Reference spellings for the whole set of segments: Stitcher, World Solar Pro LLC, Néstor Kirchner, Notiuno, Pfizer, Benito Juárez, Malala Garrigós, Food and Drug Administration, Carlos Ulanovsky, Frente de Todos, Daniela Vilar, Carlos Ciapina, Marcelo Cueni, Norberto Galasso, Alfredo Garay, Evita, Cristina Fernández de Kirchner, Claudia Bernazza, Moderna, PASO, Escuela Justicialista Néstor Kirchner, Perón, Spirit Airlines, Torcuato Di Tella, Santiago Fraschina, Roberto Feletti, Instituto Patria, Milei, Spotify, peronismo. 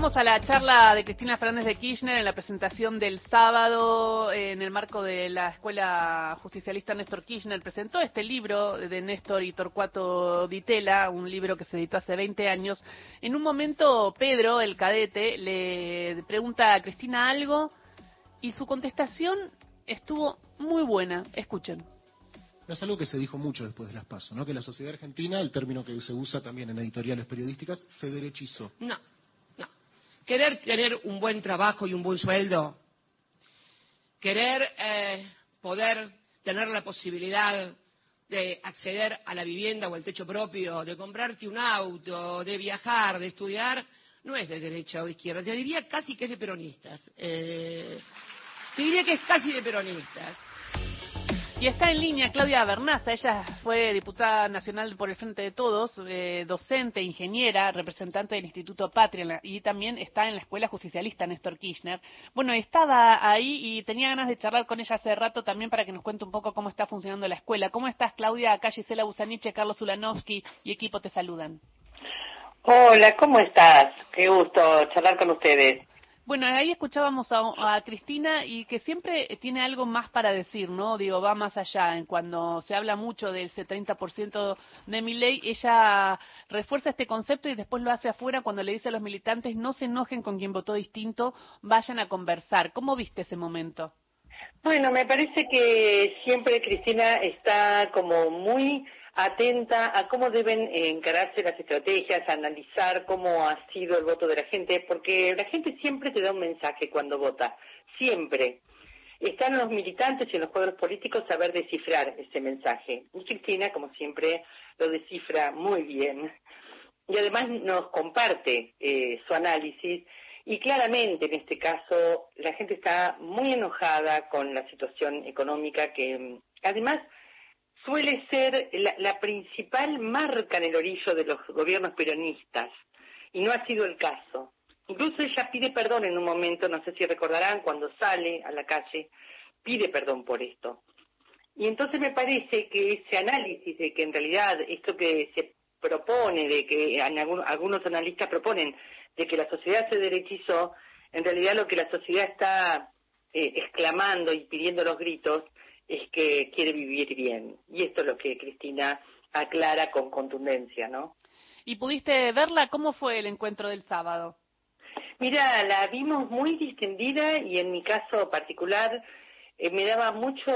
Vamos a la charla de Cristina Fernández de Kirchner en la presentación del sábado en el marco de la Escuela Justicialista Néstor Kirchner. Presentó este libro de Néstor y Torcuato Di Tella, un libro que se editó hace 20 años. En un momento Pedro, el cadete, le pregunta a Cristina algo y su contestación estuvo muy buena. Escuchen. No es algo que se dijo mucho después de las PASO, ¿no? Que la sociedad argentina, el término que se usa también en editoriales periodísticas, se derechizó. No. Querer tener un buen trabajo y un buen sueldo, querer poder tener la posibilidad de acceder a la vivienda o al techo propio, de comprarte un auto, de viajar, de estudiar, no es de derecha o izquierda. Te diría casi que es de peronistas. Te diría que es casi de peronistas. Y está en línea Claudia Bernazza. Ella fue diputada nacional por el Frente de Todos, docente, ingeniera, representante del Instituto Patria, y también está en la Escuela Justicialista Néstor Kirchner. Bueno, estaba ahí y tenía ganas de charlar con ella hace rato también para que nos cuente un poco cómo está funcionando la escuela. ¿Cómo estás, Claudia? Acá Gisela Busaniche, Carlos Ulanovsky y equipo te saludan. Hola, ¿cómo estás? Qué gusto charlar con ustedes. Bueno, ahí escuchábamos a Cristina y que siempre tiene algo más para decir, ¿no? Digo, va más allá. En cuando se habla mucho de ese 30% de Milei, ella refuerza este concepto y después lo hace afuera cuando le dice a los militantes no se enojen con quien votó distinto, vayan a conversar. ¿Cómo viste ese momento? Bueno, me parece que siempre Cristina está como muy atenta a cómo deben encararse las estrategias, a analizar cómo ha sido el voto de la gente, porque la gente siempre te da un mensaje cuando vota, siempre. Están los militantes y en los cuadros políticos saber descifrar ese mensaje. Y Cristina, como siempre, lo descifra muy bien. Y además nos comparte su análisis. Y claramente, en este caso, la gente está muy enojada con la situación económica que, además, suele ser la principal marca en el orillo de los gobiernos peronistas, y no ha sido el caso. Incluso ella pide perdón en un momento, no sé si recordarán, cuando sale a la calle, pide perdón por esto. Y entonces me parece que ese análisis de que en realidad esto que se propone, de que algunos analistas proponen, de que la sociedad se derechizó, en realidad lo que la sociedad está exclamando y pidiendo los gritos, es que quiere vivir bien. Y esto es lo que Cristina aclara con contundencia, ¿no? ¿Y pudiste verla? ¿Cómo fue el encuentro del sábado? Mira, la vimos muy distendida y en mi caso particular me daba mucho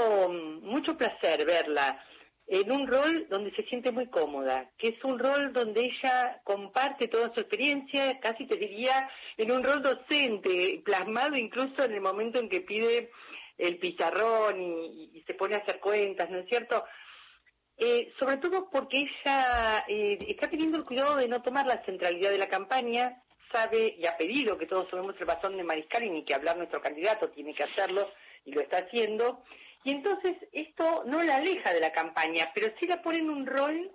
placer verla en un rol donde se siente muy cómoda, que es un rol donde ella comparte toda su experiencia, casi te diría en un rol docente, plasmado incluso en el momento en que pide el pizarrón y se pone a hacer cuentas, ¿no es cierto? Sobre todo porque ella está teniendo el cuidado de no tomar la centralidad de la campaña, sabe y ha pedido que todos subamos el bastón de Mariscal y ni que hablar nuestro candidato, tiene que hacerlo y lo está haciendo. Y entonces esto no la aleja de la campaña, pero sí la pone en un rol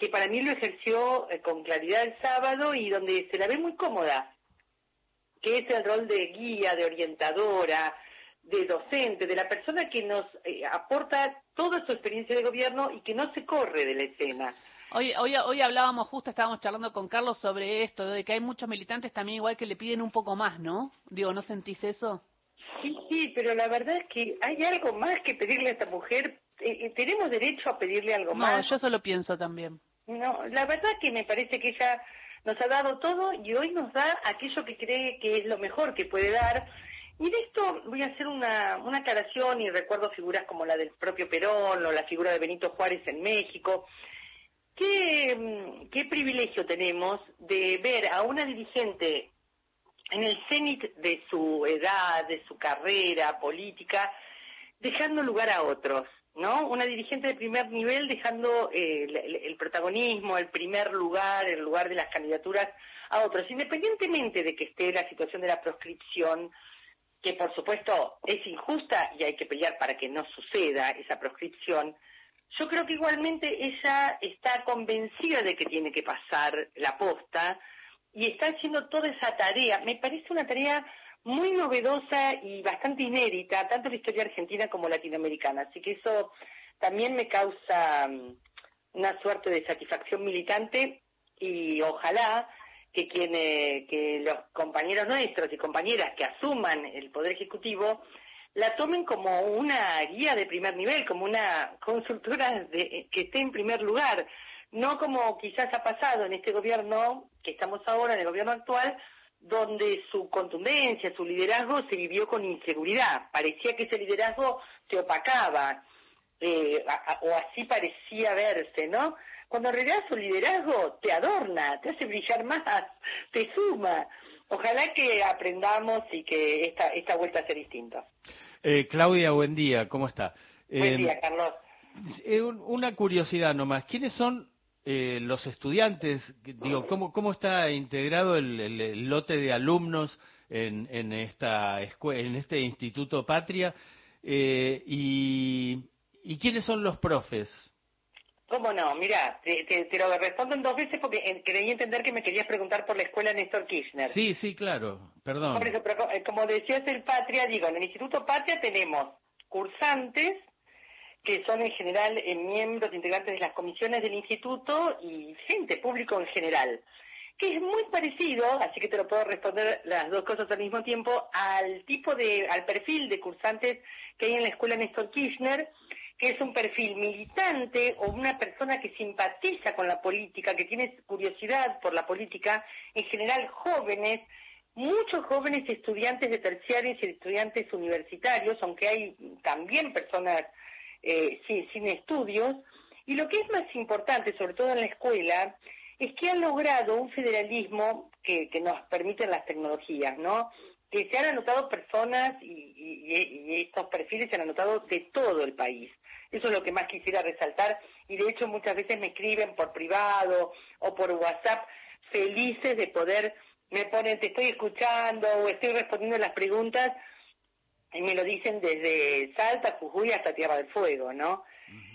que para mí lo ejerció con claridad el sábado y donde se la ve muy cómoda, que es el rol de guía, de orientadora, de docente, de la persona que nos aporta toda su experiencia de gobierno y que no se corre de la escena. Hoy hablábamos justo, estábamos charlando con Carlos sobre esto, de que hay muchos militantes también igual que le piden un poco más, ¿no? Digo, ¿no sentís eso? Sí, pero la verdad es que hay algo más que pedirle a esta mujer. ¿Tenemos derecho a pedirle algo más? No, yo eso lo pienso también. No, la verdad que me parece que ella nos ha dado todo y hoy nos da aquello que cree que es lo mejor que puede dar. Y de esto voy a hacer una aclaración y recuerdo figuras como la del propio Perón o la figura de Benito Juárez en México. ¿Qué privilegio tenemos de ver a una dirigente en el cénit de su edad, de su carrera política, dejando lugar a otros, ¿no? Una dirigente de primer nivel dejando el protagonismo, el primer lugar, el lugar de las candidaturas a otros, independientemente de que esté la situación de la proscripción, que por supuesto es injusta y hay que pelear para que no suceda esa proscripción. Yo creo que igualmente ella está convencida de que tiene que pasar la posta y está haciendo toda esa tarea. Me parece una tarea muy novedosa y bastante inédita, tanto en la historia argentina como latinoamericana. Así que eso también me causa una suerte de satisfacción militante y ojalá que que los compañeros nuestros y compañeras que asuman el Poder Ejecutivo la tomen como una guía de primer nivel, como una consultora que esté en primer lugar, no como quizás ha pasado en este gobierno que estamos ahora, en el gobierno actual, donde su contundencia, su liderazgo se vivió con inseguridad. Parecía que ese liderazgo se opacaba, o así parecía verse, ¿no? Cuando en realidad su liderazgo te adorna, te hace brillar más, te suma. Ojalá que aprendamos y que esta vuelta sea distinta. Claudia, buen día, ¿cómo está? Buen día, Carlos. Una curiosidad nomás, ¿quiénes son los estudiantes? Digo, ¿cómo está integrado el lote de alumnos en esta escuela, en este Instituto Patria? ¿Y quiénes son los profes? ¿Cómo no? Mirá, te lo respondo en dos veces porque creí entender que me querías preguntar por la escuela Néstor Kirchner. Sí, claro, perdón. Por eso, pero como decías el Patria, digo, en el Instituto Patria tenemos cursantes, que son en general miembros integrantes de las comisiones del instituto y gente, público en general, que es muy parecido, así que te lo puedo responder las dos cosas al mismo tiempo, al perfil de cursantes que hay en la escuela Néstor Kirchner, que es un perfil militante o una persona que simpatiza con la política, que tiene curiosidad por la política, en general jóvenes, muchos jóvenes estudiantes de terciarios y estudiantes universitarios, aunque hay también personas sin estudios, y lo que es más importante, sobre todo en la escuela, es que han logrado un federalismo que nos permiten las tecnologías, ¿no? Que se han anotado personas y estos perfiles se han anotado de todo el país. Eso es lo que más quisiera resaltar, y de hecho muchas veces me escriben por privado o por WhatsApp felices de poder, me ponen te estoy escuchando o estoy respondiendo las preguntas, y me lo dicen desde Salta, Jujuy hasta Tierra del Fuego, ¿no?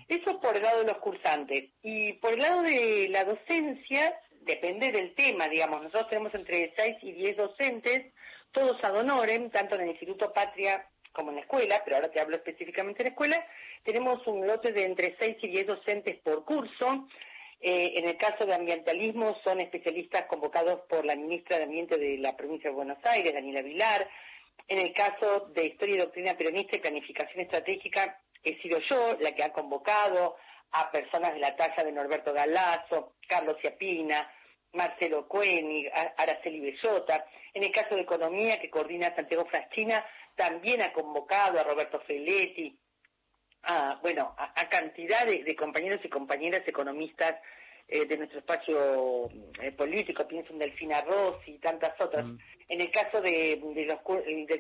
Eso por el lado de los cursantes. Y por el lado de la docencia, depende del tema, digamos, nosotros tenemos entre 6 y 10 docentes, todos ad honorem, tanto en el Instituto Patria como en la escuela, pero ahora te hablo específicamente de la escuela, tenemos un lote de entre 6 y 10 docentes por curso, en el caso de ambientalismo son especialistas convocados por la ministra de Ambiente de la provincia de Buenos Aires, Daniela Vilar, en el caso de Historia y Doctrina Peronista y Planificación Estratégica, he sido yo la que ha convocado a personas de la talla de Norberto Galasso, Carlos Ciapina, Marcelo Cueni, Araceli Bellota. En el caso de Economía, que coordina Santiago Fraschina, también ha convocado a Roberto Feletti, a cantidad de compañeros y compañeras economistas de nuestro espacio político, pienso en Delfina Rossi y tantas otras. En el caso del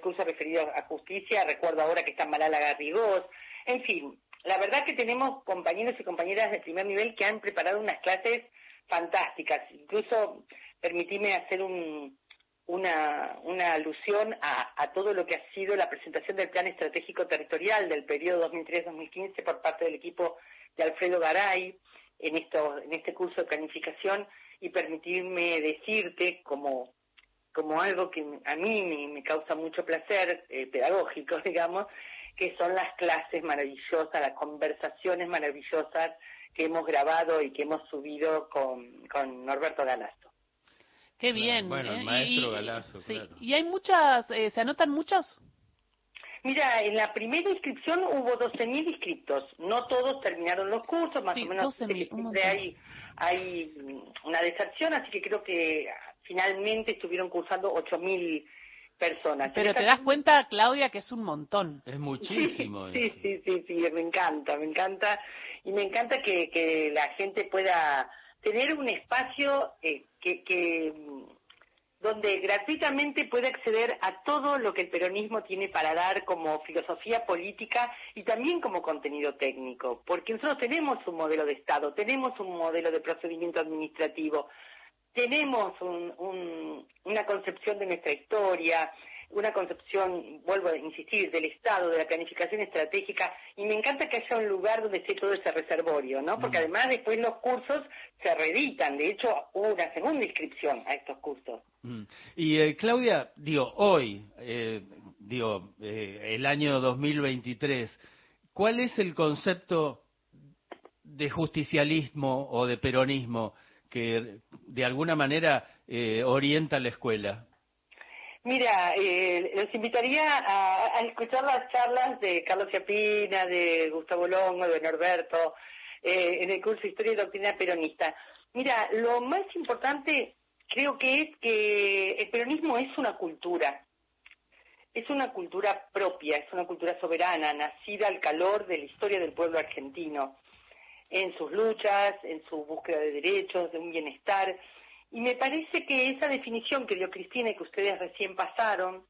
curso referido a justicia, recuerdo ahora que está Malala Garrigós. En fin, la verdad que tenemos compañeros y compañeras de primer nivel que han preparado unas clases fantásticas. Incluso, permitime hacer una alusión a todo lo que ha sido la presentación del Plan Estratégico Territorial del periodo 2003-2015 por parte del equipo de Alfredo Garay en este curso de planificación, y permitirme decirte como algo que a mí me causa mucho placer pedagógico, digamos, que son las clases maravillosas, las conversaciones maravillosas que hemos grabado y que hemos subido con Norberto Galasso. ¡Qué bien! Bueno, el maestro Galasso, sí, claro. ¿Y hay muchas, se anotan muchos? Mira, en la primera inscripción hubo 12.000 inscriptos. No todos terminaron los cursos, más o menos 12.000, siempre hay una deserción, así que creo que finalmente estuvieron cursando 8.000 personas. Pero te das cuenta, Claudia, que es un montón. Es muchísimo. Sí, me encanta. Y me encanta que la gente pueda tener un espacio que donde gratuitamente puede acceder a todo lo que el peronismo tiene para dar como filosofía política y también como contenido técnico, porque nosotros tenemos un modelo de Estado, tenemos un modelo de procedimiento administrativo, tenemos una concepción de nuestra historia, una concepción, vuelvo a insistir, del Estado, de la planificación estratégica, y me encanta que haya un lugar donde esté todo ese reservorio, ¿no? Porque además después los cursos se reeditan, de hecho hubo una segunda inscripción a estos cursos. Y Claudia, el año 2023, ¿cuál es el concepto de justicialismo o de peronismo que de alguna manera orienta la escuela? Mira, los invitaría a escuchar las charlas de Carlos Ciapina, de Gustavo Longo, de Norberto, en el curso Historia y Doctrina Peronista. Mira, lo más importante creo que es que el peronismo es una cultura propia, es una cultura soberana, nacida al calor de la historia del pueblo argentino, en sus luchas, en su búsqueda de derechos, de un bienestar. Y me parece que esa definición que dio Cristina y que ustedes recién pasaron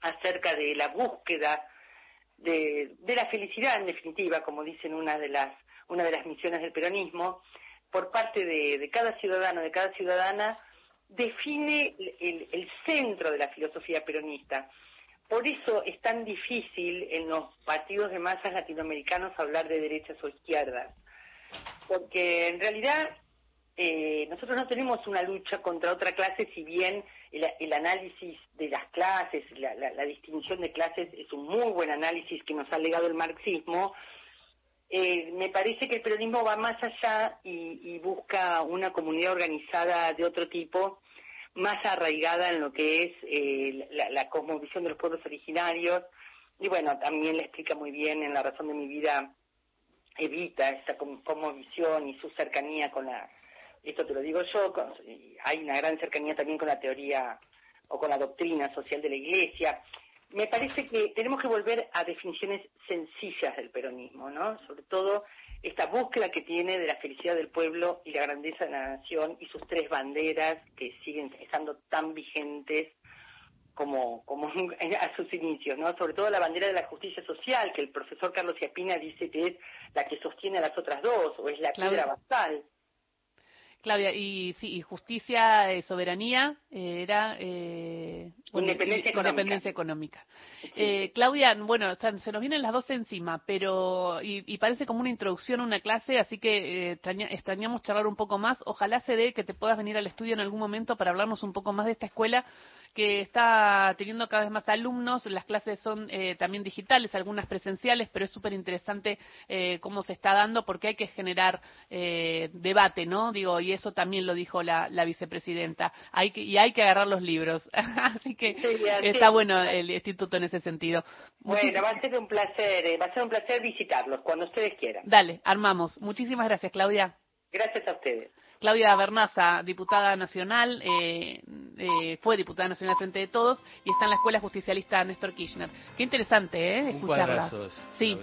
acerca de la búsqueda de la felicidad, en definitiva, como dicen una de las misiones del peronismo, por parte de cada ciudadano, de cada ciudadana, define el centro de la filosofía peronista. Por eso es tan difícil en los partidos de masas latinoamericanos hablar de derechas o izquierdas, porque en realidad... nosotros no tenemos una lucha contra otra clase, si bien el análisis de las clases, la distinción de clases es un muy buen análisis que nos ha legado el marxismo. Me parece que el peronismo va más allá y busca una comunidad organizada de otro tipo, más arraigada en lo que es la cosmovisión de los pueblos originarios. Y bueno, también la explica muy bien en La razón de mi vida Evita, esa cosmovisión y su cercanía con la... Esto te lo digo yo, hay una gran cercanía también con la teoría o con la doctrina social de la Iglesia. Me parece que tenemos que volver a definiciones sencillas del peronismo, ¿no? Sobre todo esta búsqueda que tiene de la felicidad del pueblo y la grandeza de la nación y sus tres banderas que siguen estando tan vigentes como a sus inicios, ¿no? Sobre todo la bandera de la justicia social, que el profesor Carlos Ciapina dice que es la que sostiene a las otras dos, o es la piedra basal. Claudia, y justicia, soberanía, era independencia económica. Sí. Claudia, bueno, o sea, se nos vienen las dos encima, pero y parece como una introducción a una clase, así que extrañamos charlar un poco más. Ojalá se dé que te puedas venir al estudio en algún momento para hablarnos un poco más de esta escuela que está teniendo cada vez más alumnos. Las clases son también digitales, algunas presenciales, pero es súper interesante cómo se está dando, porque hay que generar debate, ¿no? Digo, y eso también lo dijo la vicepresidenta, hay que agarrar los libros, así que sí, está bueno el instituto en ese sentido. Bueno, va a ser un placer visitarlos cuando ustedes quieran. Dale, armamos. Muchísimas gracias, Claudia. Gracias a ustedes. Claudia Bernazza, diputada nacional, fue diputada nacional Frente de Todos y está en la Escuela Justicialista Néstor Kirchner. Qué interesante, escucharla. Un cuadrazo, sí.